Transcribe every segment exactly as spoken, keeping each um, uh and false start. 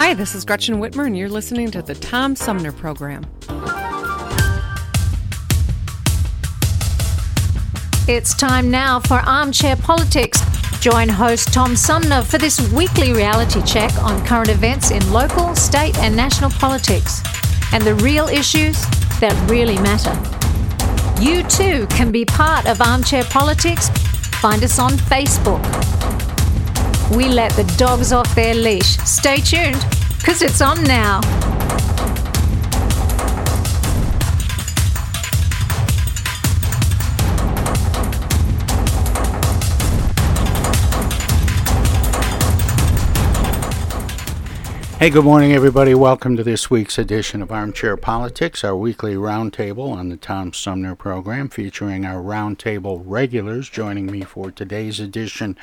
Hi, this is Gretchen Whitmer, and you're listening to the Tom Sumner Program. It's time now for Armchair Politics. Join host Tom Sumner for this weekly reality check on current events in local, state, and national politics, and the real issues that really matter. You too can be part of Armchair Politics. Find us on Facebook. We let the dogs off their leash. Stay tuned, because it's on now. Hey, good morning, everybody. Welcome to this week's edition of Armchair Politics, our weekly roundtable on the Tom Sumner Program, featuring our roundtable regulars. Joining me for today's edition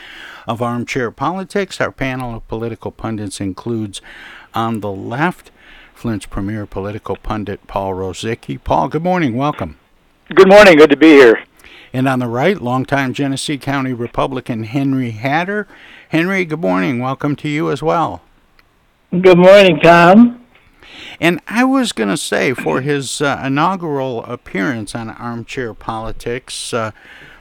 of Armchair Politics, our panel of political pundits includes, on the left, Flint's premier political pundit, Paul Rosicki. Paul, good morning. Welcome. Good morning. Good to be here. And on the right, longtime Genesee County Republican Henry Hatter. Henry, good morning. Welcome to you as well. Good morning, Tom. And I was going to say, for his uh, inaugural appearance on Armchair Politics, uh,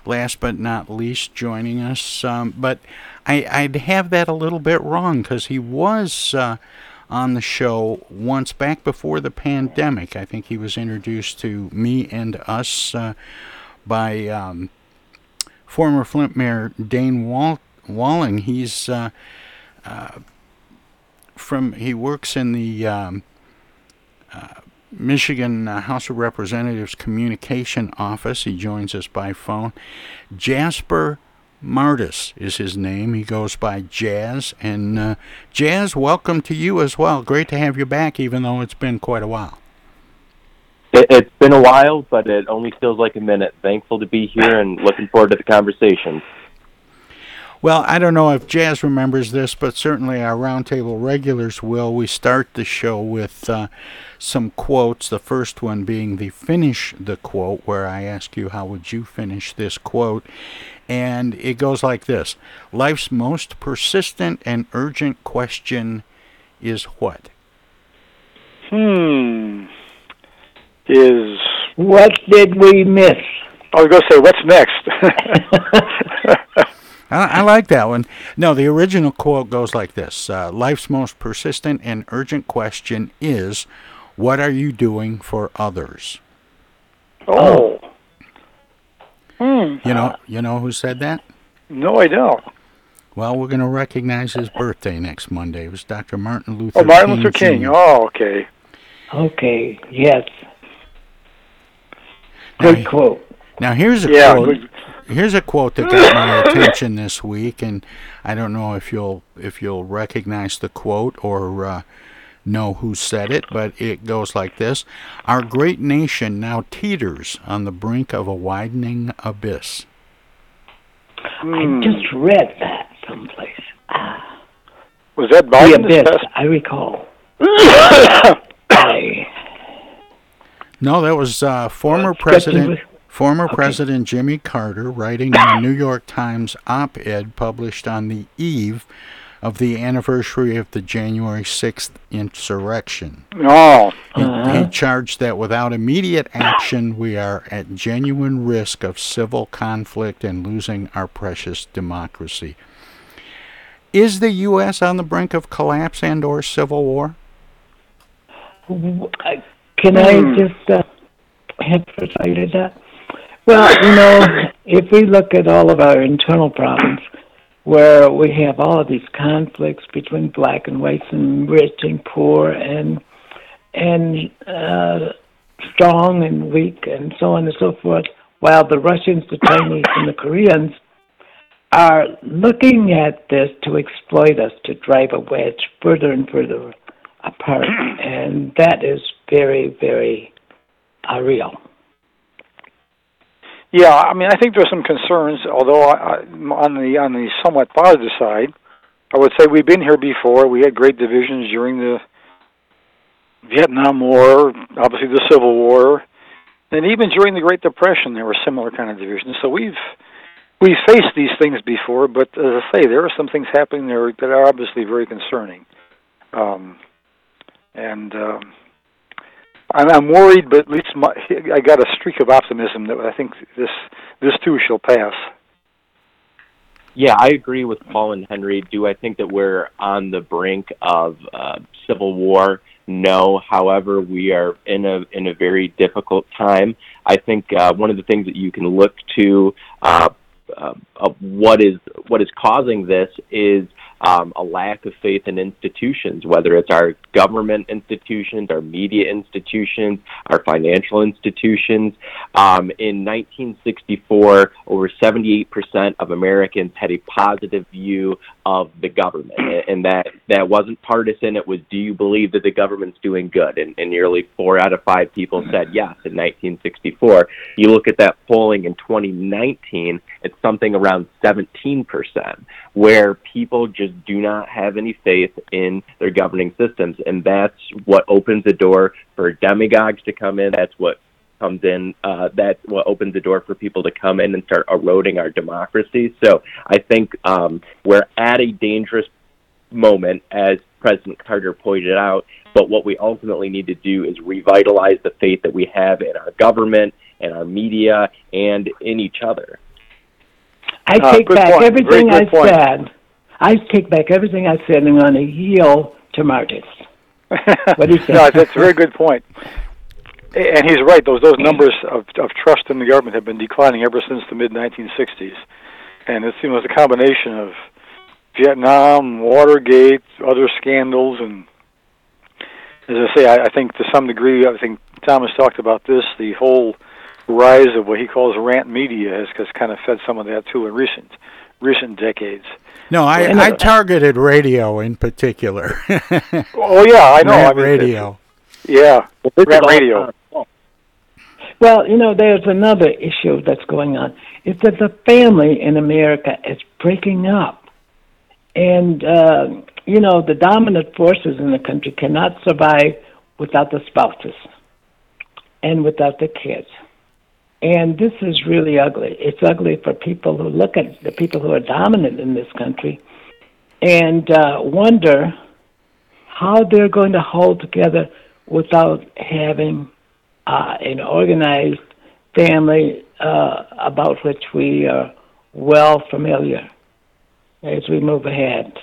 last but not least joining us, um, but I, I'd have that a little bit wrong, because he was uh, on the show once back before the pandemic. I think he was introduced to me and us uh, by um, former Flint Mayor Dane Wall- Walling. He's... Uh, uh, From he works in the um, uh, Michigan uh, House of Representatives Communication Office. He joins us by phone. Jasper Martis is his name. He goes by Jazz. And uh, Jazz, welcome to you as well. Great to have you back, even though it's been quite a while. It, it's been a while, but it only feels like a minute. Thankful to be here and looking forward to the conversation. Well, I don't know if Jazz remembers this, but certainly our roundtable regulars will. We start the show with uh, some quotes, the first one being the finish the quote, where I ask you, how would you finish this quote? And it goes like this. Life's most persistent and urgent question is what? Hmm. Is... What did we miss? I was going to say, what's next? I like that one. No, the original quote goes like this. Uh, Life's most persistent and urgent question is, what are you doing for others? Oh. Mm. You know you know who said that? No, I don't. Well, we're going to recognize his birthday next Monday. It was Doctor Martin Luther King. Oh, Martin Luther King. King. Oh, okay. Okay, yes. Good now, quote. Now, here's a yeah, quote. Good. Here's a quote that got my attention this week, and I don't know if you'll if you'll recognize the quote or uh, know who said it, but it goes like this. Our great nation now teeters on the brink of a widening abyss. I just read that someplace. Ah. Was that Biden's the abyss, test? I recall. I... No, that was uh, former President... Former okay. President Jimmy Carter, writing in the New York Times op-ed published on the eve of the anniversary of the January sixth insurrection. Oh. Uh-huh. He, he charged that without immediate action, we are at genuine risk of civil conflict and losing our precious democracy. Is the U S on the brink of collapse and or civil war? Can I just... Uh had presided that. Well, you know, if we look at all of our internal problems, where we have all of these conflicts between black and whites and rich and poor and and uh, strong and weak and so on and so forth, while the Russians, the Chinese, and the Koreans are looking at this to exploit us, to drive a wedge further and further apart. And that is very, very uh, real. Yeah, I mean, I think there's some concerns, although I, on the on the somewhat positive side, I would say we've been here before. We had great divisions during the Vietnam War, obviously the Civil War, and even during the Great Depression there were similar kind of divisions. So we've we've faced these things before, but as I say, there are some things happening there that are obviously very concerning. Um, and... Um, I'm worried, but at least my, I got a streak of optimism that I think this this too shall pass. Yeah, I agree with Paul and Henry. Do I think that we're on the brink of uh, civil war? No. However, we are in a in a very difficult time. I think uh, one of the things that you can look to uh, uh, of what is what is causing this is. Um, a lack of faith in institutions, whether it's our government institutions, our media institutions, our financial institutions. Um, in nineteen sixty-four, over seventy-eight percent of Americans had a positive view of the government, and that, that wasn't partisan. It was, do you believe that the government's doing good? And, and nearly four out of five people said yes in nineteen sixty-four. You look at that polling in twenty nineteen, it's something around seventeen percent, where people just do not have any faith in their governing systems, and that's what opens the door for demagogues to come in. That's what comes in. Uh, that's what opens the door for people to come in and start eroding our democracy. So I think um, we're at a dangerous moment, as President Carter pointed out. But what we ultimately need to do is revitalize the faith that we have in our government, and our media, and in each other. I take uh, back point. everything I point. said. I take back everything I said, and I'm going to yield to Martis. What do you think? No, that's a very good point. And he's right. Those those numbers of, of trust in the government have been declining ever since the mid nineteen sixties. And it seems a combination of Vietnam, Watergate, other scandals. And as I say, I, I think to some degree, I think Thomas talked about this, the whole rise of what he calls rant media has, has kind of fed some of that, too, in recent recent decades. No, I, I targeted radio in particular. Oh, yeah, I know. Rant I mean, radio. Yeah, rant radio. Well, you know, there's another issue that's going on. It's that the family in America is breaking up. And, uh, you know, the dominant forces in the country cannot survive without the spouses and without the kids. And this is really ugly. It's ugly for people who look at the people who are dominant in this country and uh, wonder how they're going to hold together without having uh, an organized family uh, about which we are well familiar as we move ahead.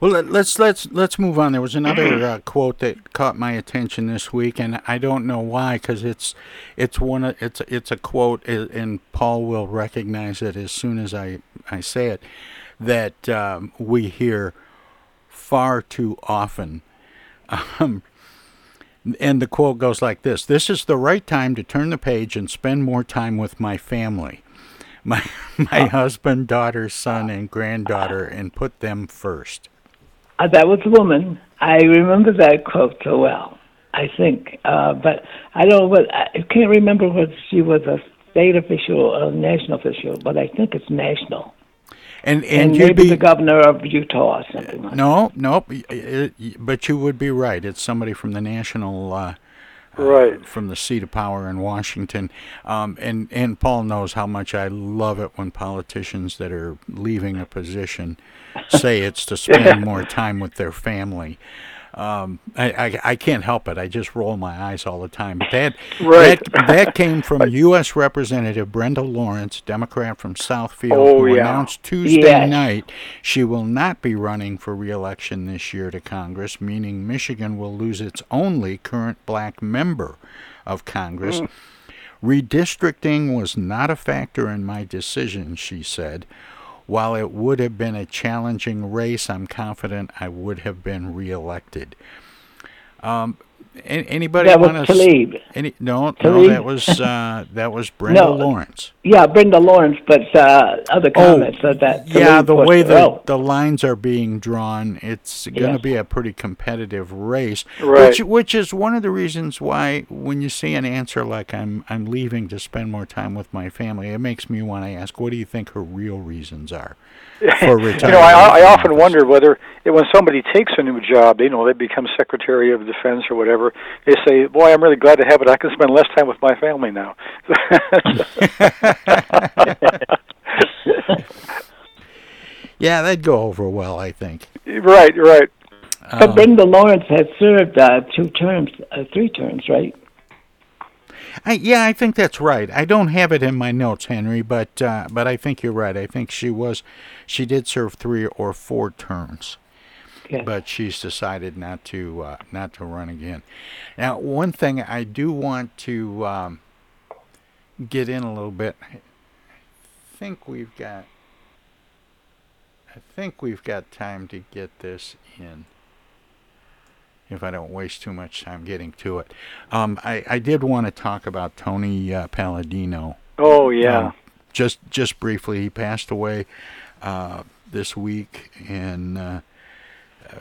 Well, let's let's let's move on. There was another uh, quote that caught my attention this week, and I don't know why, because it's it's one of, it's it's a quote, and Paul will recognize it as soon as I, I say it, that um, we hear far too often. Um, and the quote goes like this: "This is the right time to turn the page and spend more time with my family. My my husband, daughter, son, and granddaughter, and put them first." Uh, that was a woman. I remember that quote so well, I think. Uh, but I don't. What, I can't remember whether she was a state official or a national official, but I think it's national. And and, and maybe be, the governor of Utah or something like no, that. No, no. But you would be right. It's somebody from the national... Uh, Right. Uh, from the seat of power in Washington. Um, and, and Paul knows how much I love it when politicians that are leaving a position say it's to spend yeah. more time with their family. Um, I, I, I can't help it. I just roll my eyes all the time. But that, right. that, that came from U S Representative Brenda Lawrence, Democrat from Southfield, oh, who yeah. announced Tuesday yes. night she will not be running for re-election this year to Congress, meaning Michigan will lose its only current black member of Congress. Mm. Redistricting was not a factor in my decision, she said. While it would have been a challenging race, I'm confident I would have been reelected. Um, anybody that was want to Tlaib. Any, no, Tlaib? No, that was uh, that was Brenda no, Lawrence. Yeah, Brenda Lawrence. But uh, other comments oh, that that. Tlaib yeah, the way the the lines are being drawn, it's going to yes. be a pretty competitive race, right. which which is one of the reasons why when you see an answer like I'm I'm leaving to spend more time with my family, it makes me want to ask, what do you think her real reasons are? For you know, I, I often wonder whether it, when somebody takes a new job, you know, they become Secretary of Defense or whatever, they say, boy, I'm really glad to have it. I can spend less time with my family now. Yeah, that'd go over well, I think. Right, right. Um, but Brenda Lawrence has served uh, two terms, uh, three terms, right? I, yeah, I think that's right. I don't have it in my notes, Henry, but uh, but I think you're right. I think she was, she did serve three or four terms, yes. but she's decided not to uh, not to run again. Now, one thing I do want to um, get in a little bit. I think we've got. I think we've got time to get this in. If I don't waste too much time getting to it. Um, I, I did want to talk about Tony uh, Palladino. Oh, yeah. Um, just just briefly, he passed away uh, this week, and uh, uh,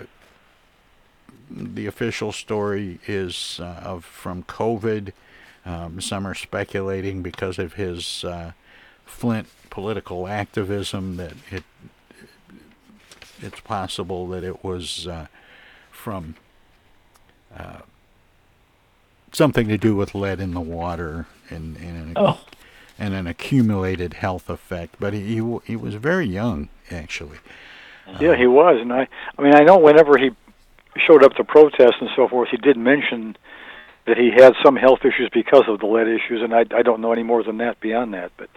the official story is uh, of from COVID. Um, some are speculating because of his uh, Flint political activism that it it's possible that it was uh, from... Uh, something to do with lead in the water and and an, oh. and an accumulated health effect. But he he, he was very young, actually. Yeah, uh, he was, and I I mean I know whenever he showed up to protests and so forth, he did mention that he had some health issues because of the lead issues, and I I don't know any more than that beyond that, but.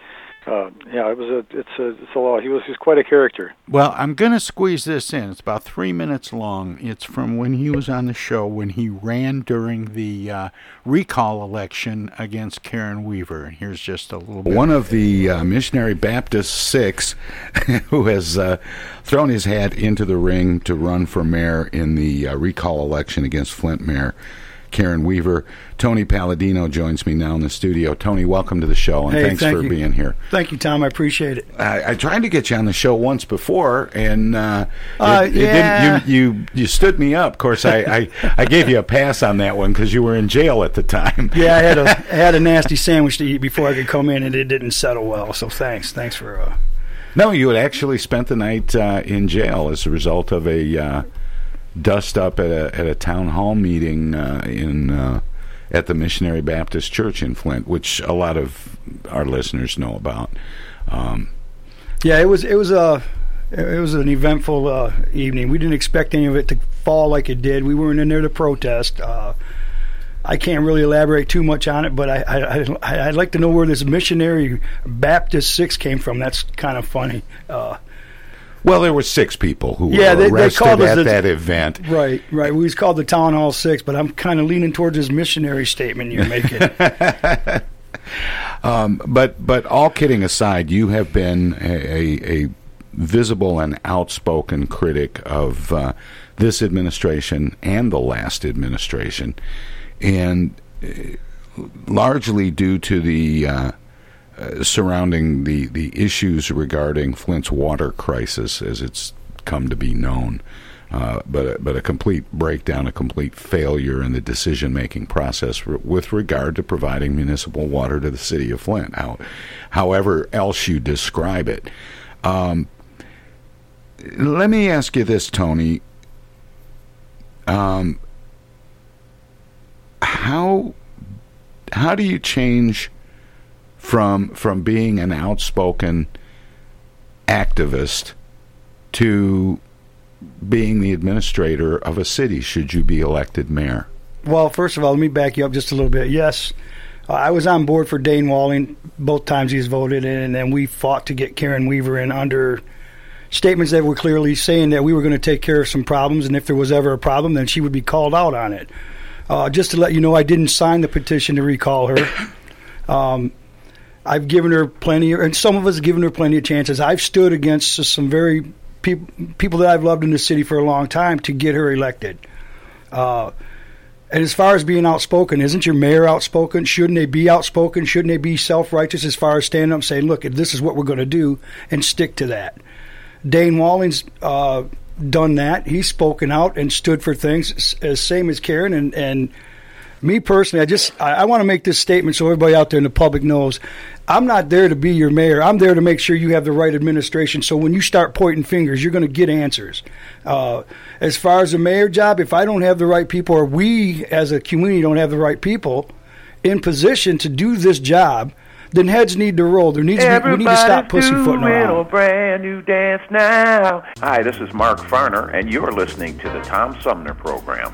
Uh, yeah, it was a it's a it's a lot. He was just quite a character. Well, I'm going to squeeze this in. It's about three minutes long. It's from when he was on the show when he ran during the uh, recall election against Karen Weaver. And here's just a little bit. One of the uh, Missionary Baptist six who has uh, thrown his hat into the ring to run for mayor in the uh, recall election against Flint Mayor Karen Weaver. Tony Palladino joins me now in the studio. Tony, welcome to the show, and hey, thanks thank for you. being here. Thank you, Tom. I appreciate it. I, I tried to get you on the show once before, and uh, uh, it, yeah. it didn't, you, you you stood me up. Of course, I, I, I gave you a pass on that one because you were in jail at the time. Yeah, I had a I had a nasty sandwich to eat before I could come in, and it didn't settle well. So thanks, thanks for. Uh... No, you had actually spent the night uh, in jail as a result of a. Uh, Dust up at a at a town hall meeting uh, in uh, at the Missionary Baptist Church in Flint, which a lot of our listeners know about. Um, yeah, it was it was a it was an eventful uh, evening. We didn't expect any of it to fall like it did. We weren't in there to protest. Uh, I can't really elaborate too much on it, but I, I, I I'd like to know where this Missionary Baptist Six came from. That's kind of funny. Uh, Well, there were six people who yeah, were arrested they, they at the, that event. Right, right. We was called the Town Hall Six, but I'm kind of leaning towards this missionary statement you're making. um, but but all kidding aside, you have been a, a, a visible and outspoken critic of uh, this administration and the last administration, and uh, largely due to the... Uh, Uh, surrounding the, the issues regarding Flint's water crisis, as it's come to be known, uh, but a, but a complete breakdown, a complete failure in the decision-making process for, with regard to providing municipal water to the city of Flint, how, however else you describe it. Um, let me ask you this, Tony. Um, how how do you change? From from being an outspoken activist to being the administrator of a city, should you be elected mayor? Well, first of all, let me back you up just a little bit. Yes, uh, I was on board for Dane Walling both times he's voted in, and then we fought to get Karen Weaver in under statements that were clearly saying that we were going to take care of some problems, and if there was ever a problem, then she would be called out on it. Uh, just to let you know, I didn't sign the petition to recall her. Um, I've given her plenty, of, and some of us have given her plenty of chances. I've stood against some very peop- people that I've loved in the city for a long time to get her elected. Uh, and as far as being outspoken, isn't your mayor outspoken? Shouldn't they be outspoken? Shouldn't they be self-righteous as far as standing up and saying, look, this is what we're going to do, and stick to that? Dane Walling's uh, done that. He's spoken out and stood for things, as same as Karen. And, and me personally, I just I, I want to make this statement so everybody out there in the public knows, I'm not there to be your mayor. I'm there to make sure you have the right administration. So when you start pointing fingers, you're going to get answers. Uh, as far as the mayor job, if I don't have the right people, or we as a community don't have the right people in position to do this job, then heads need to roll. There needs to be, we need to stop pussyfooting around. Brand new dance now. Hi, this is Mark Farner, and you're listening to the Tom Sumner Program.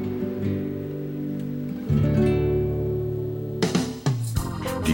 Do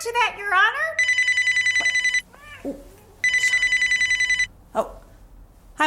To that, Your Honor. Oh, hi,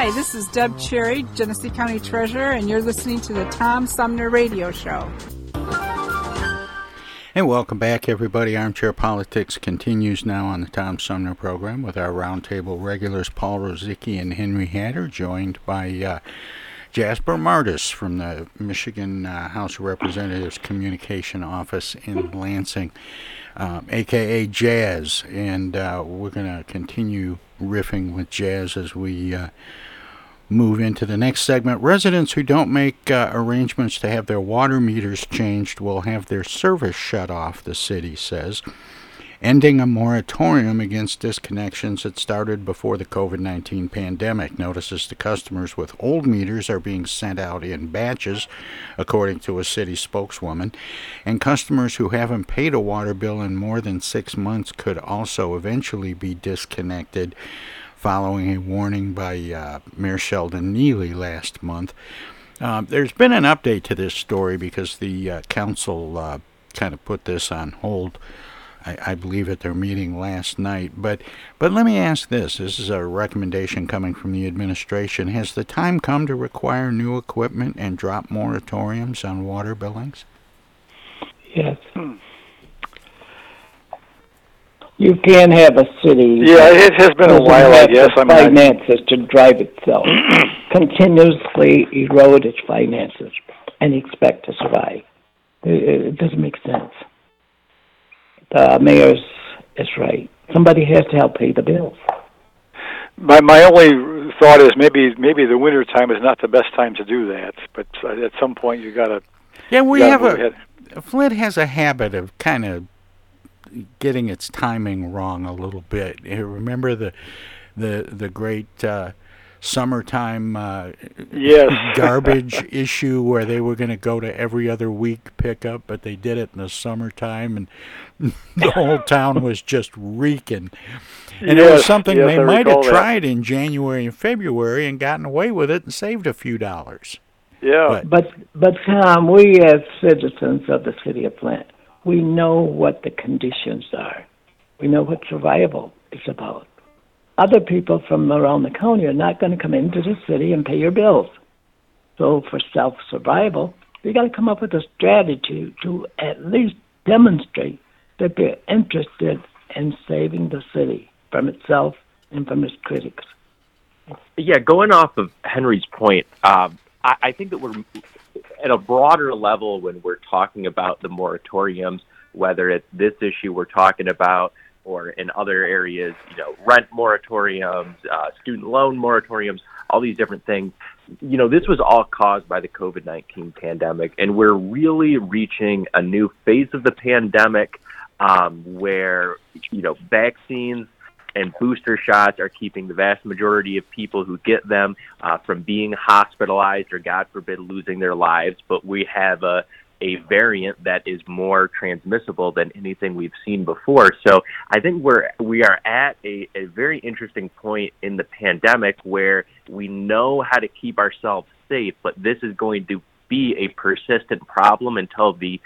Hi, this is Deb Cherry, Genesee County Treasurer, and you're listening to the Tom Sumner Radio Show. And welcome back, everybody. Armchair Politics continues now on the Tom Sumner program with our roundtable regulars, Paul Rosicki and Henry Hatter, joined by uh, Jasper Martis from the Michigan uh, House of Representatives Communication Office in Lansing, uh, a k a. Jazz. And uh, we're going to continue riffing with Jazz as we uh, move into the next segment. Residents who don't make uh, arrangements to have their water meters changed will have their service shut off, the city says, ending a moratorium against disconnections that started before the covid nineteen pandemic. Notices to customers with old meters are being sent out in batches, according to a city spokeswoman, and customers who haven't paid a water bill in more than six months could also eventually be disconnected, following a warning by uh, Mayor Sheldon Neely last month. Uh, there's been an update to this story because the uh, council uh, kind of put this on hold, I believe, at their meeting last night. But but let me ask this. This is a recommendation coming from the administration. Has the time come to require new equipment and drop moratoriums on water billings? Yes. You can have a city. Yeah, it has been a while, I guess. I mean, finances to drive itself. Continuously erode its finances and expect to survive. It doesn't make sense. The mayor is right. Somebody has to help pay the bills. My my only thought is maybe maybe the winter time is not the best time to do that. But at some point you gotta. Yeah, we gotta have a ahead. Flint has a habit of kind of getting its timing wrong a little bit. Remember the the the great Uh, summertime uh, yes. garbage issue where they were going to go to every other week pickup, but they did it in the summertime, and the whole town was just reeking. And yes, it was something yes, they I might have tried that in January and February and gotten away with it and saved a few dollars. Yeah, but but, but Tom, we as citizens of the city of Flint, we know what the conditions are. We know what survival is about. Other people from around the county are not going to come into the city and pay your bills. So for self-survival, you got to come up with a strategy to at least demonstrate that they're interested in saving the city from itself and from its critics. Yeah, going off of Henry's point, um, I, I think that we're at a broader level when we're talking about the moratoriums, whether it's this issue we're talking about, or in other areas, you know, rent moratoriums, uh, student loan moratoriums, all these different things. You know, this was all caused by the covid nineteen pandemic, and we're really reaching a new phase of the pandemic um, where, you know, vaccines and booster shots are keeping the vast majority of people who get them uh, from being hospitalized or, God forbid, losing their lives. But we have a a variant that is more transmissible than anything we've seen before. So I think we're we are at a, a very interesting point in the pandemic where we know how to keep ourselves safe, but this is going to be a persistent problem until the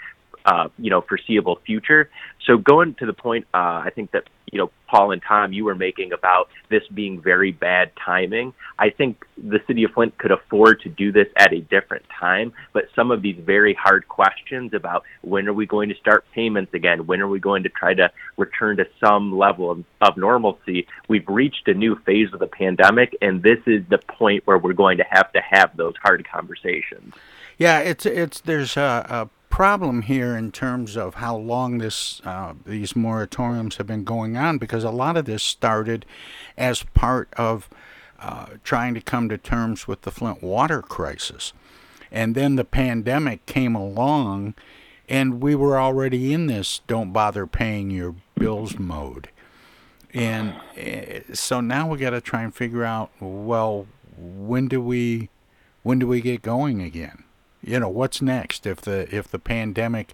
uh, you know foreseeable future. So going to the point, uh, I think that you know Paul and Tom, you were making about this being very bad timing. I think the city of Flint could afford to do this at a different time, but some of these very hard questions about when are we going to start payments again, when are we going to try to return to some level of, of normalcy, we've reached a new phase of the pandemic, and this is the point where we're going to have to have those hard conversations. Yeah, it's it's there's a, a problem here in terms of how long this uh, these moratoriums have been going on, because a lot of this started as part of uh, trying to come to terms with the Flint water crisis, and then the pandemic came along, and we were already in this "don't bother paying your bills" mode, and uh, so now we got to try and figure out, well, when do we when do we get going again? You know, what's next? If the if the pandemic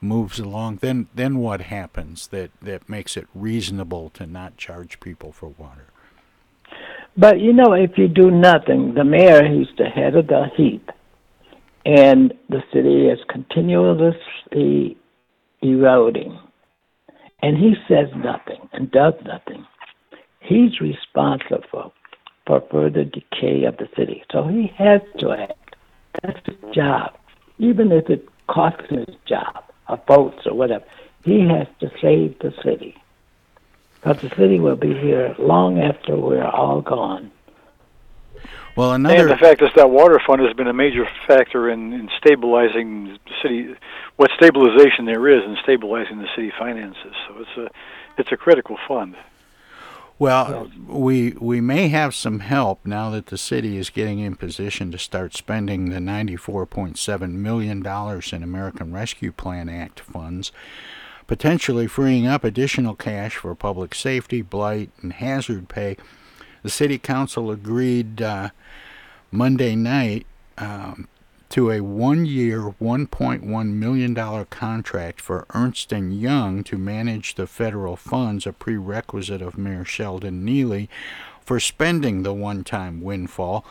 moves along, then then what happens that, that makes it reasonable to not charge people for water? But, you know, if you do nothing, the mayor, he's the head of the heap, and the city is continuously eroding. And he says nothing and does nothing. He's responsible for further decay of the city. So he has to act. That's his job. Even if it costs him his job, or votes or whatever, he has to save the city. Because the city will be here long after we're all gone. Well, another... And the fact that that water fund has been a major factor in, in stabilizing the city, what stabilization there is in stabilizing the city finances. So it's a it's a critical fund. Well, we we may have some help now that the city is getting in position to start spending the ninety-four point seven million dollars in American Rescue Plan Act funds, potentially freeing up additional cash for public safety, blight, and hazard pay. The city council agreed uh, Monday night um, to a one-year, one point one million dollars contract for Ernst and Young to manage the federal funds, a prerequisite of Mayor Sheldon Neely for spending the one-time windfall.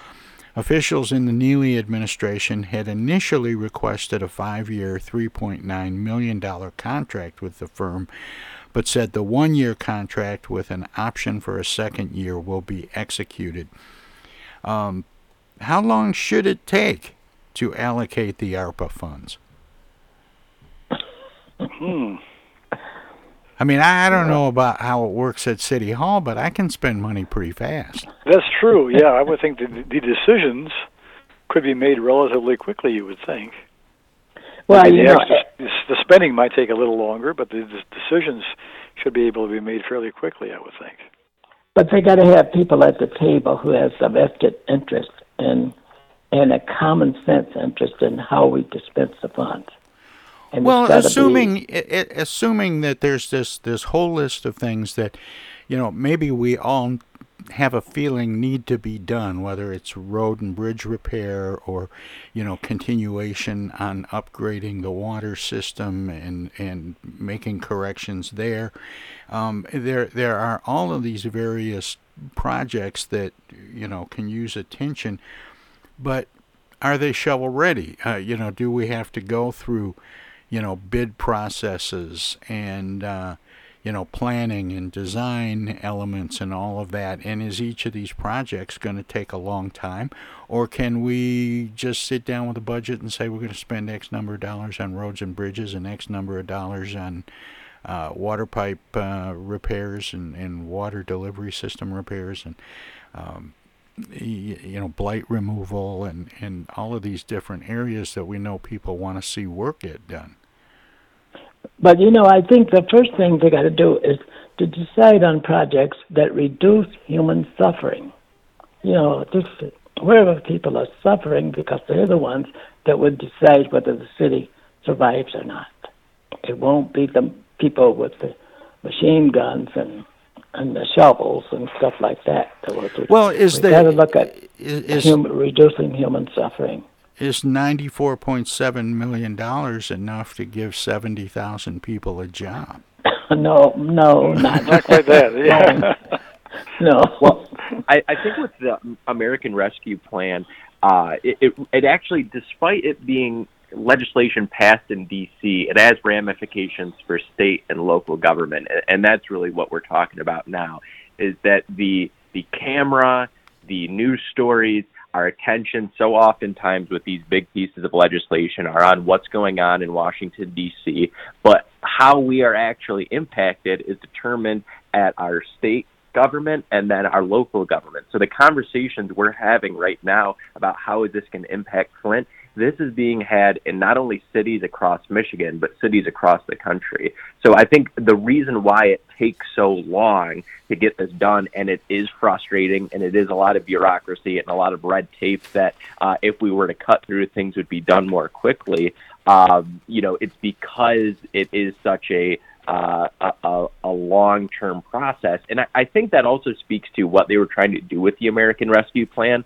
Officials in the Neely administration had initially requested a five-year, three point nine million dollars contract with the firm, but said the one-year contract with an option for a second year will be executed. Um, how long should it take to allocate the ARPA funds? Hmm. I mean, I don't know about how it works at City Hall, but I can spend money pretty fast. That's true, yeah. I would think the, the decisions could be made relatively quickly, you would think. Well, I mean, you the, know, extra, the spending might take a little longer, but the decisions should be able to be made fairly quickly, I would think. But they got to have people at the table who have some vested interest in, and a common sense interest in how we dispense the funds. And well, assuming be... it, assuming that there's this, this whole list of things that, you know, maybe we all have a feeling need to be done, whether it's road and bridge repair or, you know, continuation on upgrading the water system and and making corrections there. Um, there there are all of these various projects that, you know, can use attention, but are they shovel ready? Uh, you know, do we have to go through, you know, bid processes and uh, you know, planning and design elements and all of that? And is each of these projects going to take a long time? Or can we just sit down with a budget and say we're going to spend X number of dollars on roads and bridges and X number of dollars on uh, water pipe uh, repairs and, and water delivery system repairs and, um, you know, blight removal and, and all of these different areas that we know people want to see work get done? But, you know, I think the first thing they got to do is to decide on projects that reduce human suffering. You know, just wherever people are suffering, because they're the ones that would decide whether the city survives or not. It won't be the people with the machine guns and and the shovels and stuff like that. Well, is there... We've got to look at is, human, reducing human suffering. Is ninety-four point seven million dollars enough to give seventy thousand people a job? No, no, not, not quite that. Yeah. No. no. Well, I, I think with the American Rescue Plan, uh, it, it, it actually, despite it being legislation passed in D C, it has ramifications for state and local government, and that's really what we're talking about now, is that the the camera, the news stories, our attention so oftentimes with these big pieces of legislation are on what's going on in Washington, D C, but how we are actually impacted is determined at our state government and then our local government. So the conversations we're having right now about how is this going to impact Flint, this is being had in not only cities across Michigan, but cities across the country. So I think the reason why it takes so long to get this done, and it is frustrating, and it is a lot of bureaucracy and a lot of red tape that uh, if we were to cut through, things would be done more quickly. Um, you know, it's because it is such a Uh, a, a long-term process. And I, I think that also speaks to what they were trying to do with the American Rescue Plan.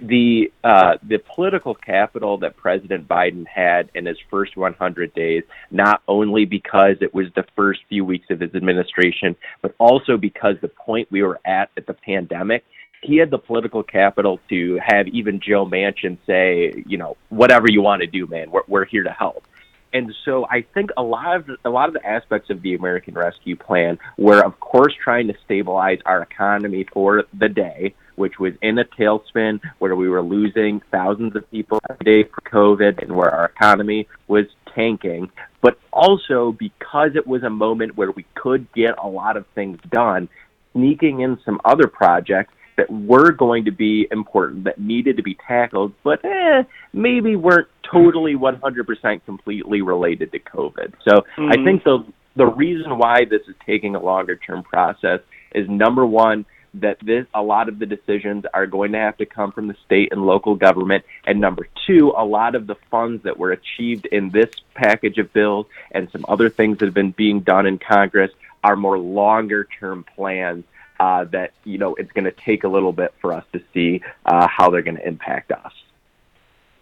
The uh, the political capital that President Biden had in his first one hundred days, not only because it was the first few weeks of his administration, but also because the point we were at at the pandemic, he had the political capital to have even Joe Manchin say, you know, whatever you want to do, man, we're, we're here to help. And so I think a lot of a lot of the aspects of the American Rescue Plan were, of course, trying to stabilize our economy for the day, which was in a tailspin, where we were losing thousands of people every day for COVID and where our economy was tanking. But also because it was a moment where we could get a lot of things done, sneaking in some other projects that were going to be important, that needed to be tackled, but eh, maybe weren't totally one hundred percent completely related to COVID. So mm-hmm. I think the the reason why this is taking a longer-term process is, number one, that this a lot of the decisions are going to have to come from the state and local government, and number two, a lot of the funds that were achieved in this package of bills and some other things that have been being done in Congress are more longer-term plans uh, that, you know, it's going to take a little bit for us to see uh, how they're going to impact us.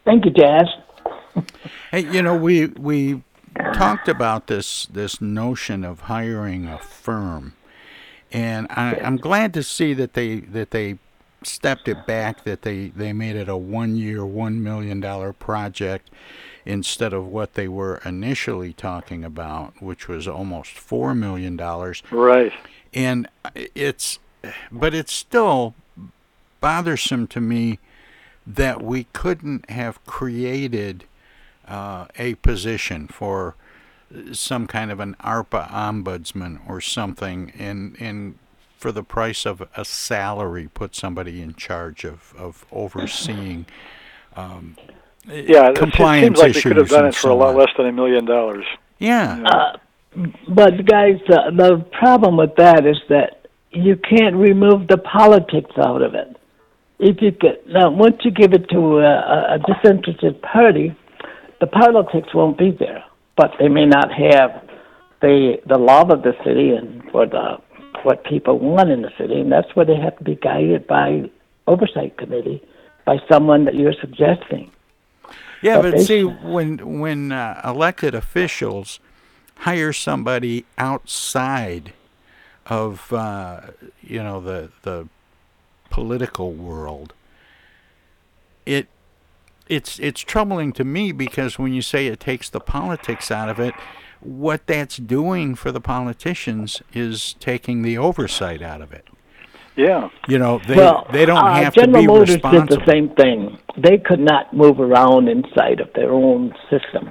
Thank you, Jazz. Hey, you know, we we talked about this this notion of hiring a firm. And I, I'm glad to see that they that they stepped it back, that they, they made it a one-year, one million dollars project instead of what they were initially talking about, which was almost four million dollars. Right. And it's, but it's still bothersome to me that we couldn't have created uh, a position for some kind of an ARPA ombudsman or something, and and for the price of a salary, put somebody in charge of, of overseeing um, yeah, compliance issues. Yeah, it seems like they could have done it for a lot less than a million dollars. Yeah. Uh, but, guys, the, the problem with that is that you can't remove the politics out of it. If you could, now, once you give it to a, a disinterested party, the politics won't be there. But they may not have the the love of the city and for the what people want in the city, and that's where they have to be guided by oversight committee, by someone that you're suggesting. Yeah, but, but see, when when uh, elected officials hire somebody outside of uh, you know the the political world, it. It's it's troubling to me, because when you say it takes the politics out of it, what that's doing for the politicians is taking the oversight out of it. Yeah. You know, they, well, they don't uh, have General to be Motors responsible. General Motors did the same thing. They could not move around inside of their own system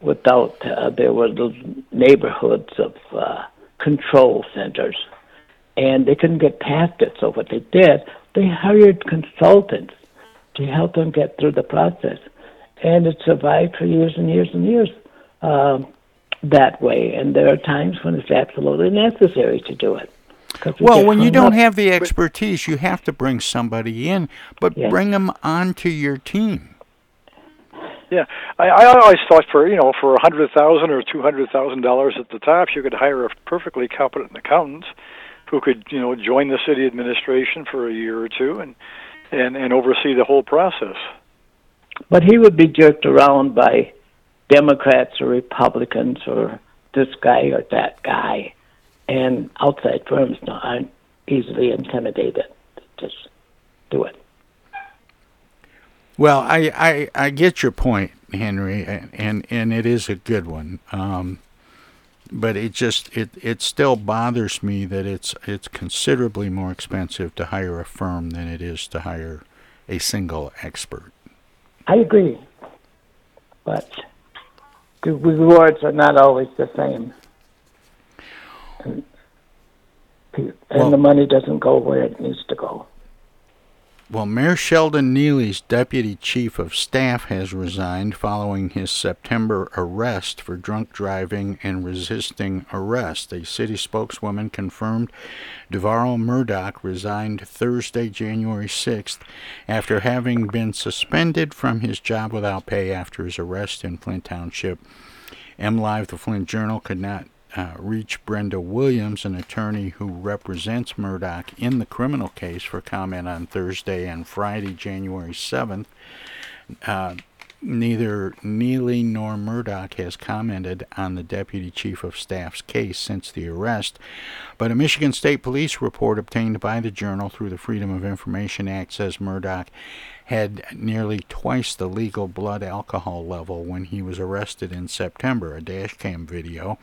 without uh, there were those neighborhoods of uh, control centers, and they couldn't get past it. So what they did, they hired consultants to help them get through the process. And it survived for years and years and years um, that way. And there are times when it's absolutely necessary to do it. Well, when you don't have the expertise, you have to bring somebody in, but yes. Bring them onto your team. Yeah, I, I always thought for, you know, for one hundred thousand dollars or two hundred thousand dollars at the top, you could hire a perfectly competent accountant who could, you know, join the city administration for a year or two and And, and oversee the whole process. But he would be jerked around by Democrats or Republicans or this guy or that guy. And outside firms aren't easily intimidated to just do it. Well, I, I, I get your point, Henry, and, and it is a good one. Um, but it just it, it still bothers me that it's it's considerably more expensive to hire a firm than it is to hire a single expert. I agree, but the rewards are not always the same, and, and well, the money doesn't go where it needs to go. Well, Mayor Sheldon Neely's deputy chief of staff has resigned following his September arrest for drunk driving and resisting arrest. A city spokeswoman confirmed Devaro Murdoch resigned Thursday, January sixth, after having been suspended from his job without pay after his arrest in Flint Township. MLive, the Flint Journal, could not Uh, reach Brenda Williams, an attorney who represents Murdoch in the criminal case, for comment on Thursday and Friday, January seventh. Uh, neither Neely nor Murdoch has commented on the deputy chief of staff's case since the arrest, but a Michigan State Police report obtained by the Journal through the Freedom of Information Act says Murdoch had nearly twice the legal blood alcohol level when he was arrested in September, a dashcam video,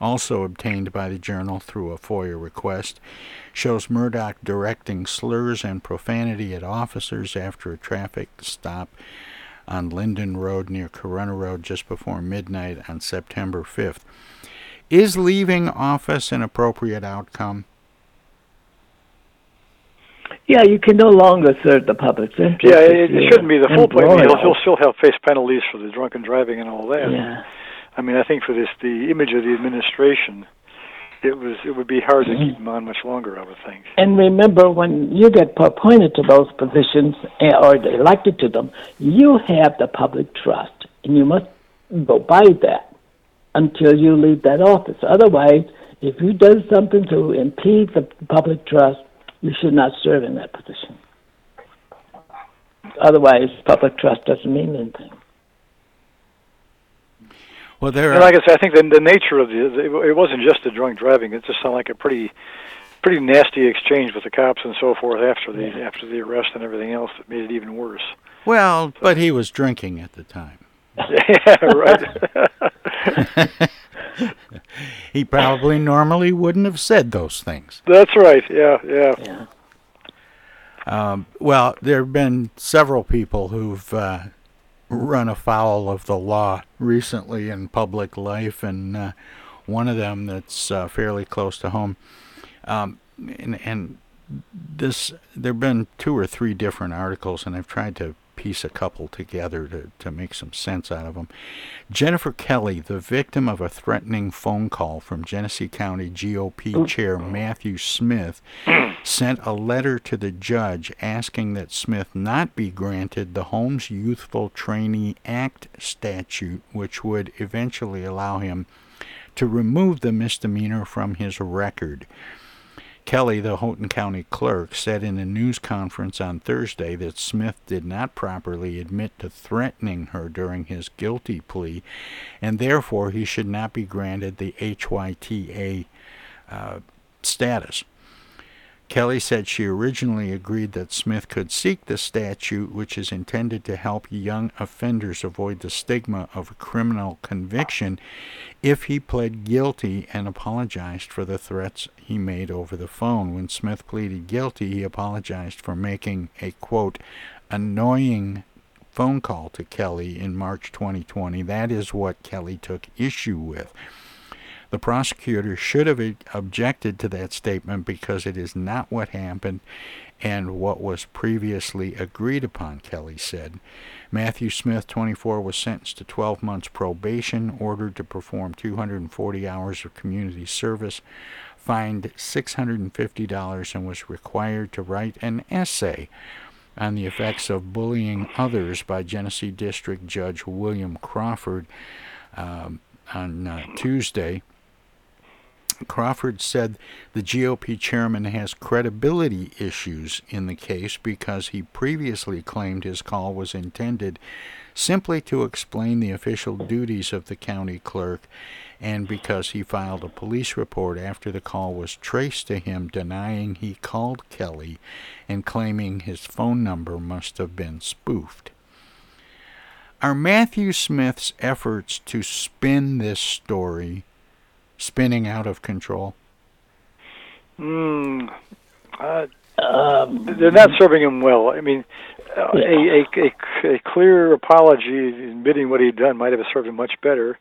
also obtained by the Journal through a FOIA request, shows Murdoch directing slurs and profanity at officers after a traffic stop on Linden Road near Corona Road just before midnight on September fifth. Is leaving office an appropriate outcome? Yeah, you can no longer serve the public's interest. Yeah, it, it shouldn't be the full point. I mean, you'll, you'll still have face penalties for the drunken driving and all that. Yeah. I mean, I think for this, the image of the administration, it was it would be hard mm-hmm. to keep them on much longer, I would think. And remember, when you get appointed to those positions or elected to them, you have the public trust, and you must go by that until you leave that office. Otherwise, if you do something to impede the public trust, you should not serve in that position. Otherwise, public trust doesn't mean anything. Well, there are... And like I said, I think the, the nature of the, it wasn't just the drunk driving. It just sounded like a pretty pretty nasty exchange with the cops and so forth after the, yeah. after the arrest and everything else that made it even worse. Well, so. But he was drinking at the time. Yeah, right. He probably normally wouldn't have said those things. That's right, yeah, yeah. yeah. Um, well, there have been several people who've uh, run afoul of the law recently in public life, and uh, one of them that's uh, fairly close to home, um, and, and this, there have been two or three different articles, and I've tried to piece a couple together to, to make some sense out of them. Jennifer Kelly, the victim of a threatening phone call from Genesee County G O P Chair Matthew Smith, sent a letter to the judge asking that Smith not be granted the Holmes Youthful Trainee Act statute, which would eventually allow him to remove the misdemeanor from his record. Kelly, the Houghton County clerk, said in a news conference on Thursday that Smith did not properly admit to threatening her during his guilty plea, and therefore he should not be granted the H Y T A uh, status. Kelly said she originally agreed that Smith could seek the statute, which is intended to help young offenders avoid the stigma of a criminal conviction, if he pled guilty and apologized for the threats he made over the phone. When Smith pleaded guilty, he apologized for making a, quote, annoying phone call to Kelly in March twenty twenty. That is what Kelly took issue with. The prosecutor should have objected to that statement because it is not what happened and what was previously agreed upon, Kelly said. Matthew Smith, twenty-four, was sentenced to twelve months probation, ordered to perform two hundred forty hours of community service, fined six hundred fifty dollars, and was required to write an essay on the effects of bullying others by Genesee District Judge William Crawford um, on uh, Tuesday. Crawford said the G O P chairman has credibility issues in the case because he previously claimed his call was intended simply to explain the official duties of the county clerk, and because he filed a police report after the call was traced to him denying he called Kelly and claiming his phone number must have been spoofed. Are Matthew Smith's efforts to spin this story spinning out of control? Mm, uh, um, they're not serving him well. I mean, uh, yeah. a, a, a, a clear apology admitting what he'd done might have served him much better.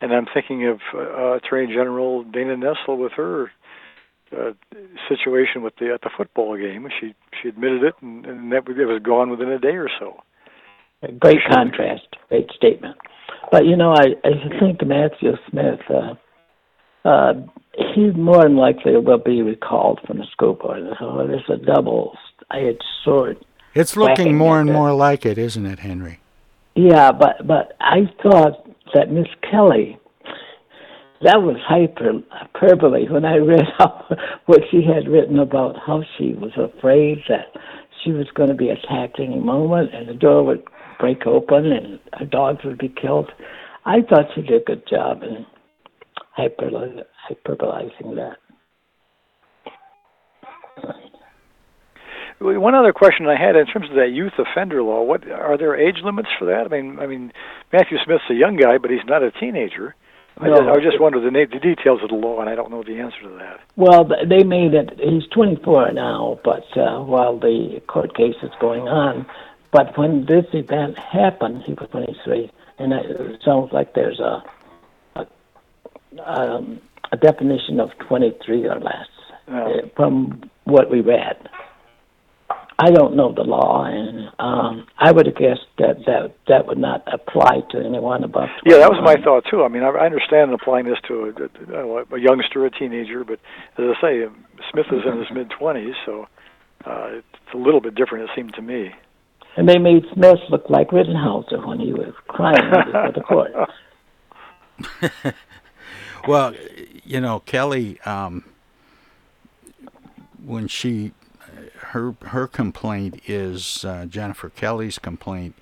And I'm thinking of uh, Attorney General Dana Nessel with her uh, situation with the at the football game. She she admitted it, and, and that it was gone within a day or so. A great sure. contrast, great statement. But you know, I, I think Matthew Smith. Uh, Uh, he more than likely will be recalled from the school board. So it's a double-edged sword. It's looking more and more like it, isn't it, Henry? Yeah, but, but I thought that Miss Kelly, that was hyperbole when I read up what she had written about how she was afraid that she was going to be attacked any moment and the door would break open and her dogs would be killed. I thought she did a good job and hyperbolizing that. One other question I had in terms of that youth offender law: what are there age limits for that? I mean, I mean, Matthew Smith's a young guy, but he's not a teenager. No. I, just, I just wonder the, the details of the law, and I don't know the answer to that. Well, they made it. He's twenty-four now, but uh, while the court case is going on, but when this event happened, he was twenty-three, and it sounds like there's a a, um, a definition of twenty-three or less oh. from what we read. I don't know the law, and um, I would have guessed that, that that would not apply to anyone above twenty-one. Yeah, that was my thought, too. I mean, I, I understand applying this to a, a, a youngster, a teenager, but as I say, Smith is in his mid-twenties, so uh, it's a little bit different, it seemed to me. And they made Smith look like Rittenhouser when he was crying before the court. Well, you know, Kelly, um, when she... Her her complaint is, uh, Jennifer Kelly's complaint,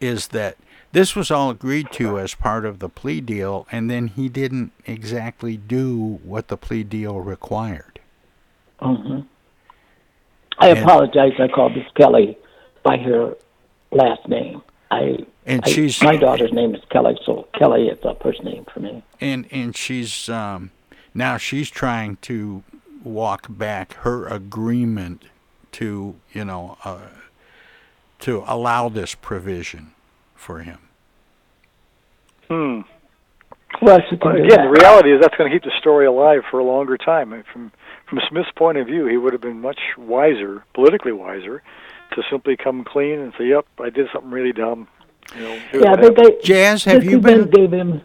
is that this was all agreed to as part of the plea deal, and then he didn't exactly do what the plea deal required. Mm-hmm. I and, apologize. I called Miss Kelly by her last name. I and I, she's my daughter's name is Kelly, so Kelly is a first name for me. And and she's um, now she's trying to walk back her agreement to, you know, uh, to allow this provision for him. Hmm. Well, again, the reality is that's going to keep the story alive for a longer time. From from Smith's point of view, he would have been much wiser, politically wiser, to simply come clean and say, "Yep, I did something really dumb." You know, yeah, but they, Jazz, have you been? Gave him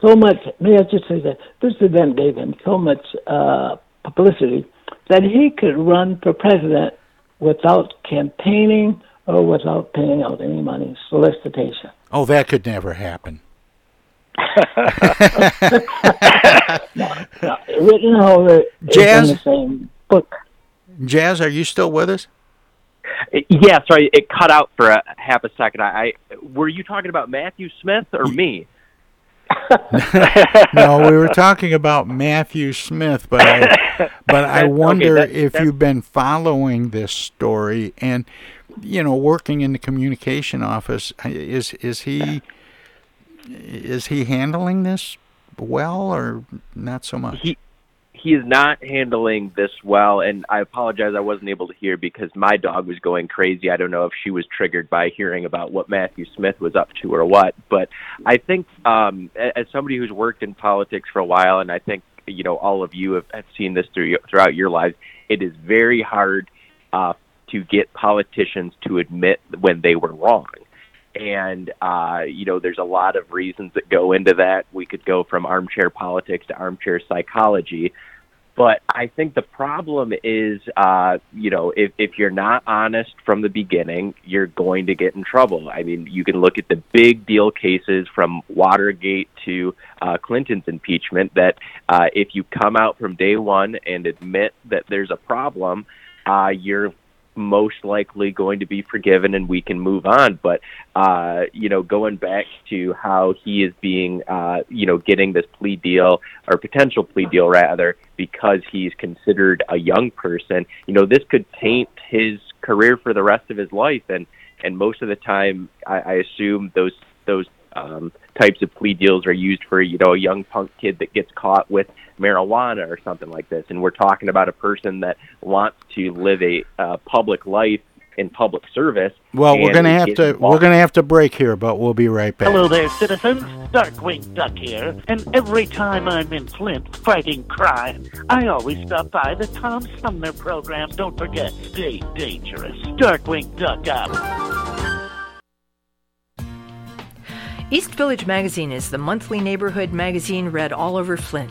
so much. May I just say that this event gave him so much uh, publicity that he could run for president without campaigning or without paying out any money, solicitation. Oh, that could never happen. no, no, written over Jazz, in the same book. Jazz, are you still with us? Yeah, sorry, it cut out for a half a second. I, I were you talking about Matthew Smith or me? No, we were talking about Matthew Smith, but I, but I wonder okay, that, if you've been following this story and, you know, working in the communication office, is is he is he handling this well or not so much? He he is not handling this well, and I apologize I wasn't able to hear because my dog was going crazy. I don't know if she was triggered by hearing about what Matthew Smith was up to or what, but I think um, as somebody who's worked in politics for a while, and I think, you know, all of you have, have seen this through, throughout your lives, it is very hard uh, to get politicians to admit when they were wrong. And, uh, you know, there's a lot of reasons that go into that. We could go from armchair politics to armchair psychology. But I think the problem is, uh, you know, if, if you're not honest from the beginning, you're going to get in trouble. I mean, you can look at the big deal cases from Watergate to uh, Clinton's impeachment that uh, if you come out from day one and admit that there's a problem, uh, you're most likely going to be forgiven and we can move on. But, uh, you know, going back to how he is being, uh, you know, getting this plea deal or potential plea deal rather, because he's considered a young person, you know, this could taint his career for the rest of his life. And, and most of the time I, I assume those, those, um, types of plea deals are used for, you know, a young punk kid that gets caught with marijuana or something like this. And we're talking about a person that wants to live a uh, public life in public service. Well, we're going to have to we're going to have to break here, but we'll be right back. Hello there, citizens. Darkwing Duck here. And every time I'm in Flint fighting crime, I always stop by the Tom Sumner program. Don't forget, stay dangerous. Darkwing Duck out. East Village Magazine is the monthly neighborhood magazine read all over Flint.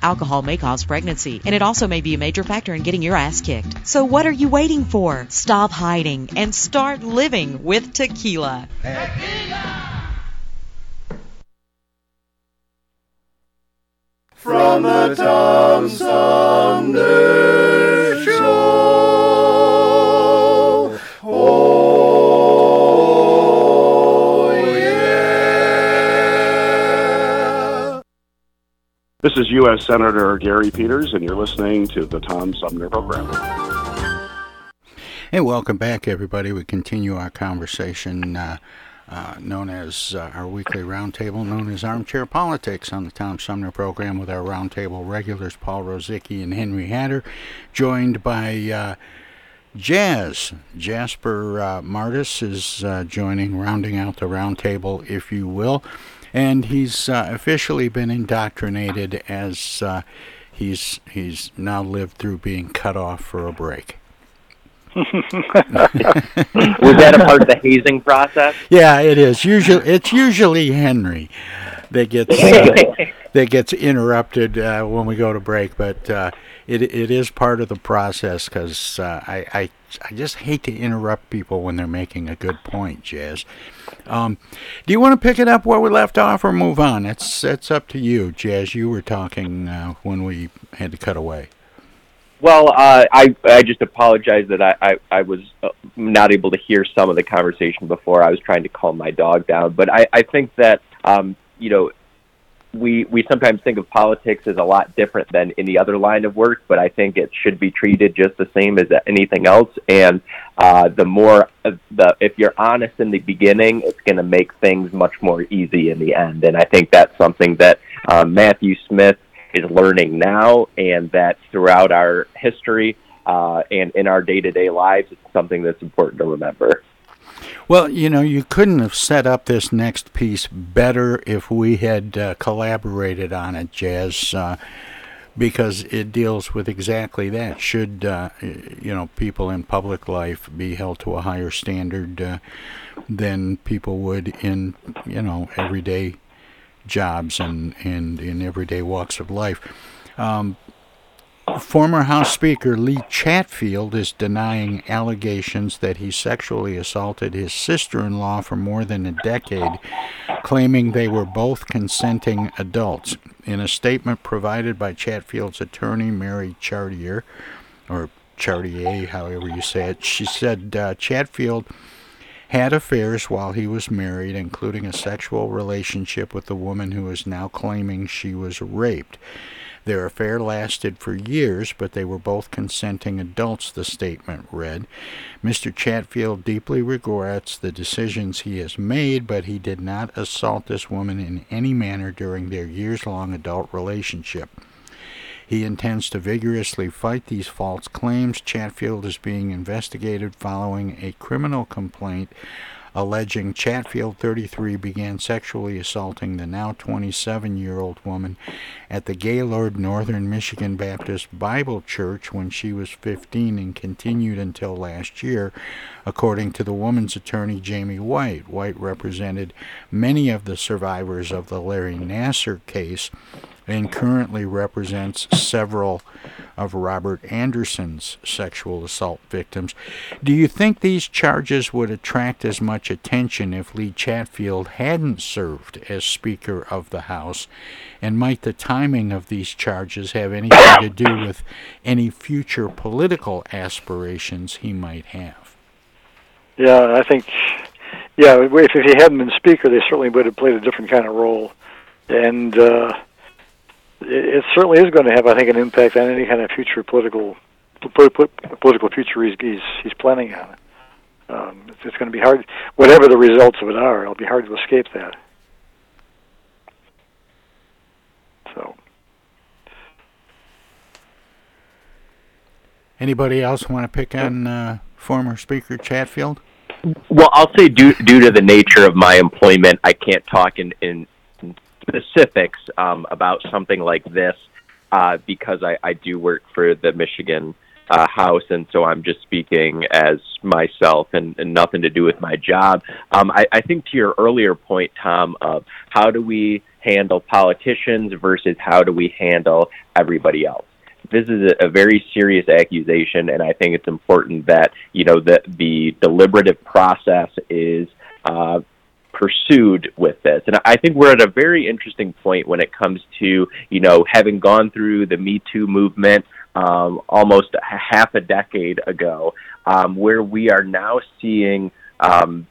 Alcohol may cause pregnancy, and it also may be a major factor in getting your ass kicked. So what are you waiting for? Stop hiding and start living with tequila. Tequila! From the Tom Sumner Show. Oh, yeah. This is U S Senator Gary Peters, and you're listening to the Tom Sumner Program. Hey, welcome back, everybody. We continue our conversation uh, uh, known as uh, our weekly roundtable, known as Armchair Politics, on the Tom Sumner Program with our roundtable regulars, Paul Rosicki and Henry Hatter, joined by uh, Jazz. Jasper uh, Martis is uh, joining, rounding out the roundtable, if you will. And he's uh, officially been indoctrinated as uh, he's he's now lived through being cut off for a break. Was that a part of the hazing process? Yeah, it is. Usually, it's usually Henry that gets uh, that gets interrupted uh, when we go to break. But uh, it it is part of the process because uh, I, I I just hate to interrupt people when they're making a good point, Jazz. Um, do you want to pick it up where we left off or move on? It's, it's up to you, Jazz. You were talking uh, when we had to cut away. Well, uh, I I just apologize that I, I, I was not able to hear some of the conversation before. I was trying to calm my dog down. But I, I think that, um, you know, we we sometimes think of politics as a lot different than any other line of work, but I think it should be treated just the same as anything else. And uh, the more, uh, the if you're honest in the beginning, it's going to make things much more easy in the end. And I think that's something that uh, Matthew Smith is learning now, and that throughout our history uh, and in our day-to-day lives, it's something that's important to remember. Well, you know, you couldn't have set up this next piece better if we had uh, collaborated on it, Jazz, uh, because it deals with exactly that. Should, uh, you know, people in public life be held to a higher standard uh, than people would in, you know, everyday jobs and, and in everyday walks of life? Um, former House Speaker Lee Chatfield is denying allegations that he sexually assaulted his sister-in-law for more than a decade, claiming they were both consenting adults. In a statement provided by Chatfield's attorney, Mary Chartier, or Chartier, however you say it, she said uh, Chatfield had affairs while he was married, including a sexual relationship with the woman who is now claiming she was raped. Their affair lasted for years, but they were both consenting adults, the statement read. Mister Chatfield deeply regrets the decisions he has made, but he did not assault this woman in any manner during their years-long adult relationship. He intends to vigorously fight these false claims. Chatfield is being investigated following a criminal complaint alleging Chatfield, thirty-three, began sexually assaulting the now twenty-seven-year-old woman at the Gaylord Northern Michigan Baptist Bible Church when she was fifteen and continued until last year, according to the woman's attorney, Jamie White. White represented many of the survivors of the Larry Nassar case and currently represents several of Robert Anderson's sexual assault victims. Do you think these charges would attract as much attention if Lee Chatfield hadn't served as Speaker of the House? And might the timing of these charges have anything to do with any future political aspirations he might have? Yeah, I think, yeah, if he hadn't been Speaker, they certainly would have played a different kind of role. And, uh, it certainly is going to have, I think, an impact on any kind of future political political future he's he's, he's planning on. Um, it's going to be hard, whatever the results of it are. It'll be hard to escape that. So, anybody else want to pick on uh, former Speaker Chatfield? Well, I'll say due due to the nature of my employment, I can't talk in. in specifics um, about something like this uh, because I, I do work for the Michigan uh, House, and so I'm just speaking as myself and, and nothing to do with my job. Um, I, I think to your earlier point, Tom, of how do we handle politicians versus how do we handle everybody else? This is a, a very serious accusation, and I think it's important that, you know, the, the deliberative process is uh pursued with this. And I think we're at a very interesting point when it comes to, you know, having gone through the Me Too movement um, almost a half a decade ago, um, where we are now seeing, um,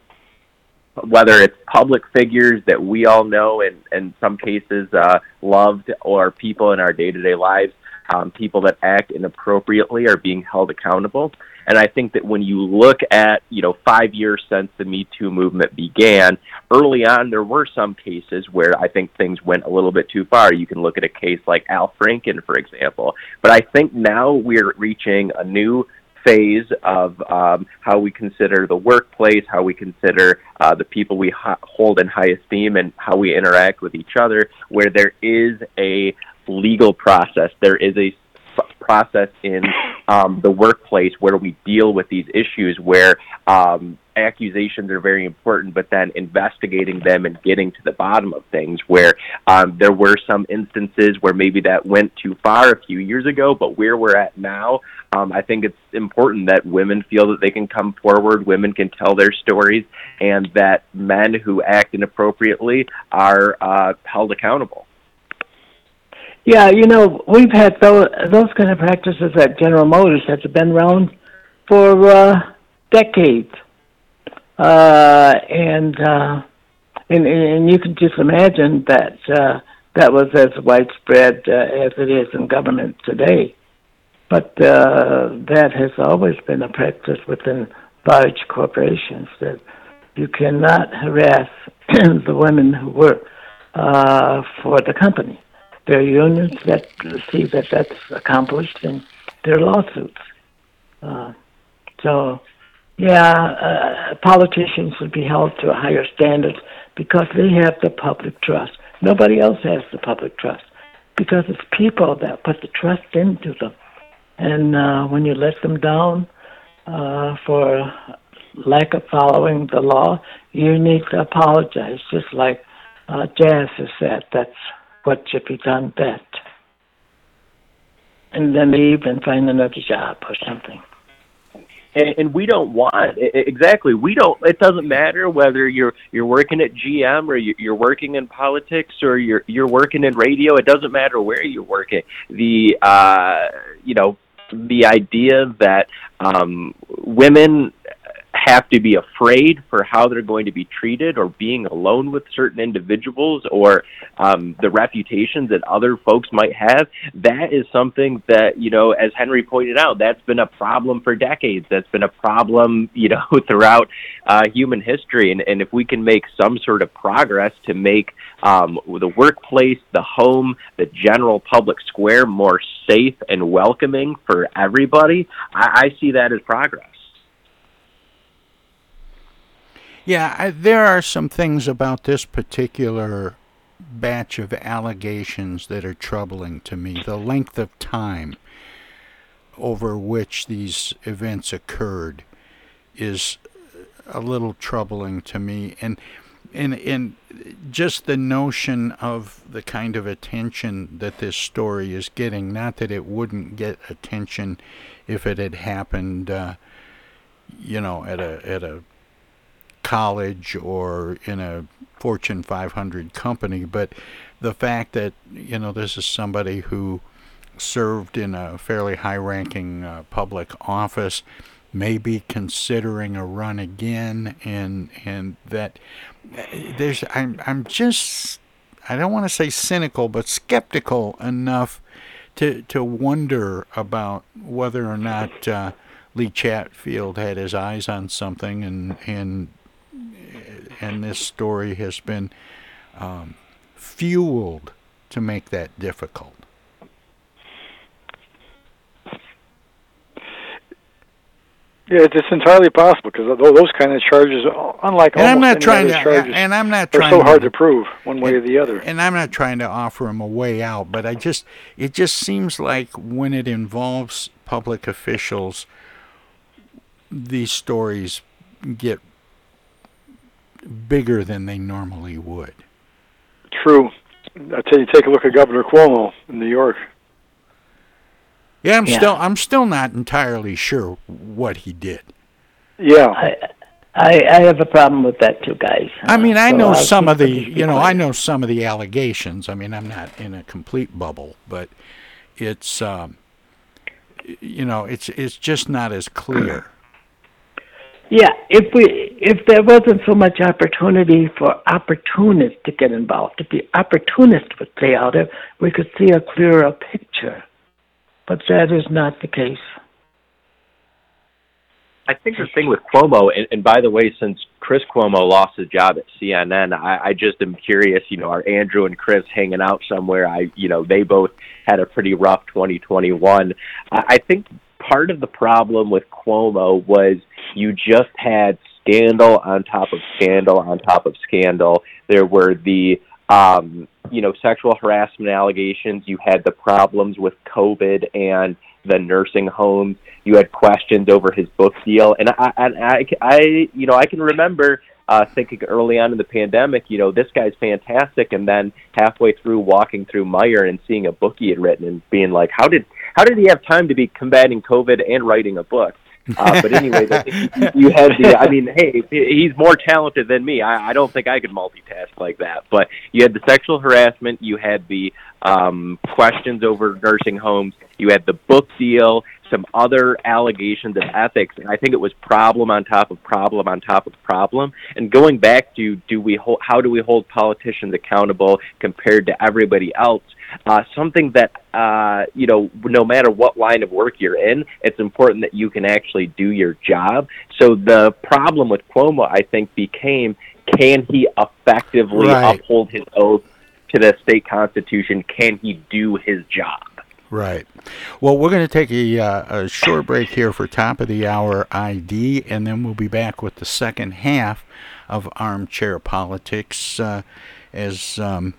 whether it's public figures that we all know and in some cases uh, loved, or people in our day-to-day lives, um, people that act inappropriately are being held accountable. And I think that when you look at, you know, five years since the Me Too movement began, early on there were some cases where I think things went a little bit too far. You can look at a case like Al Franken, for example. But I think now we're reaching a new phase of um, how we consider the workplace, how we consider uh, the people we ho- hold in high esteem, and how we interact with each other, where there is a legal process. There is a process in um, the workplace where we deal with these issues, where um, accusations are very important, but then investigating them and getting to the bottom of things, where um, there were some instances where maybe that went too far a few years ago, but where we're at now, um, I think it's important that women feel that they can come forward, women can tell their stories, and that men who act inappropriately are uh, held accountable. Yeah, you know, we've had those, those kind of practices at General Motors that's been around for uh, decades. Uh, and, uh, and and you can just imagine that uh, that was as widespread uh, as it is in government today. But uh, that has always been a practice within large corporations, that you cannot harass the women who work uh, for the company. There are unions that see that that's accomplished in their lawsuits. Uh, so yeah, uh, politicians would be held to a higher standard because they have the public trust. Nobody else has the public trust because it's people that put the trust into them. And uh, when you let them down uh, for lack of following the law, you need to apologize, just like uh, Jazz has said. That's what should be done best. And then leave and find another job or something. And, and we don't want exactly. We don't. It doesn't matter whether you're you're working at G M or you're working in politics or you're you're working in radio. It doesn't matter where you're working. The uh, you know the idea that um, women have to be afraid for how they're going to be treated or being alone with certain individuals or um, the reputations that other folks might have, that is something that, you know, as Henry pointed out, that's been a problem for decades. That's been a problem, you know, throughout uh, human history. And, and if we can make some sort of progress to make um, the workplace, the home, the general public square more safe and welcoming for everybody, I, I see that as progress. Yeah, I, there are some things about this particular batch of allegations that are troubling to me. The length of time over which these events occurred is a little troubling to me. And, and, and just the notion of the kind of attention that this story is getting, not that it wouldn't get attention if it had happened, uh, you know, at a at a... college or in a Fortune five hundred company, but the fact that, you know, this is somebody who served in a fairly high-ranking uh, public office, maybe considering a run again, and and that there's I'm I'm just I don't want to say cynical, but skeptical enough to to wonder about whether or not uh, Lee Chatfield had his eyes on something, and and. And this story has been um, fueled to make that difficult. Yeah, it's entirely possible because those kind of charges, unlike and I'm not trying to, charges, and I'm not trying so to, hard to prove one way and, or the other. And I'm not trying to offer them a way out, but I just it just seems like when it involves public officials, these stories get bigger than they normally would. True. I tell you, take a look at Governor Cuomo in New York. Yeah, I'm yeah. still I'm still not entirely sure what he did. Yeah, I I, I have a problem with that too, guys. I uh, mean, I so know I'll some of the you know I know some of the allegations. I mean, I'm not in a complete bubble, but it's um, you know it's it's just not as clear. Yeah, if we if there wasn't so much opportunity for opportunists to get involved, if the opportunist would stay out there, we could see a clearer picture. But that is not the case. I think the thing with Cuomo, and, and by the way, since Chris Cuomo lost his job at C N N, I, I just am curious, you know, are Andrew and Chris hanging out somewhere? I, you know, they both had a pretty rough twenty twenty-one. I, I think part of the problem with Cuomo was you just had scandal on top of scandal on top of scandal. There were the, um, you know, sexual harassment allegations. You had the problems with COVID and the nursing homes. You had questions over his book deal. And I, I, I, I you know, I can remember uh, thinking early on in the pandemic, you know, this guy's fantastic. And then halfway through walking through Meijer and seeing a book he had written and being like, how did How did he have time to be combating COVID and writing a book? Uh, but anyway, you had the, I mean, hey, he's more talented than me. I, I don't think I could multitask like that. But you had the sexual harassment. You had the um, questions over nursing homes. You had the book deal, some other allegations of ethics. And I think it was problem on top of problem on top of problem. And going back to do we hold, how do we hold politicians accountable compared to everybody else? Uh, something that, uh, you know, no matter what line of work you're in, it's important that you can actually do your job. So the problem with Cuomo, I think, became can he effectively right. uphold his oath to the state constitution? Can he do his job? Right. Well, we're going to take a, uh, a short break here for top of the hour I D, and then we'll be back with the second half of Armchair Politics uh, as um,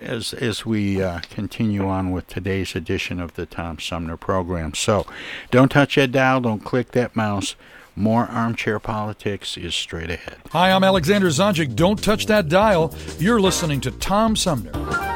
as as we uh, continue on with today's edition of the Tom Sumner program. So don't touch that dial. Don't click that mouse. More Armchair Politics is straight ahead. Hi, I'm Alexander Zonjic. Don't touch that dial. You're listening to Tom Sumner.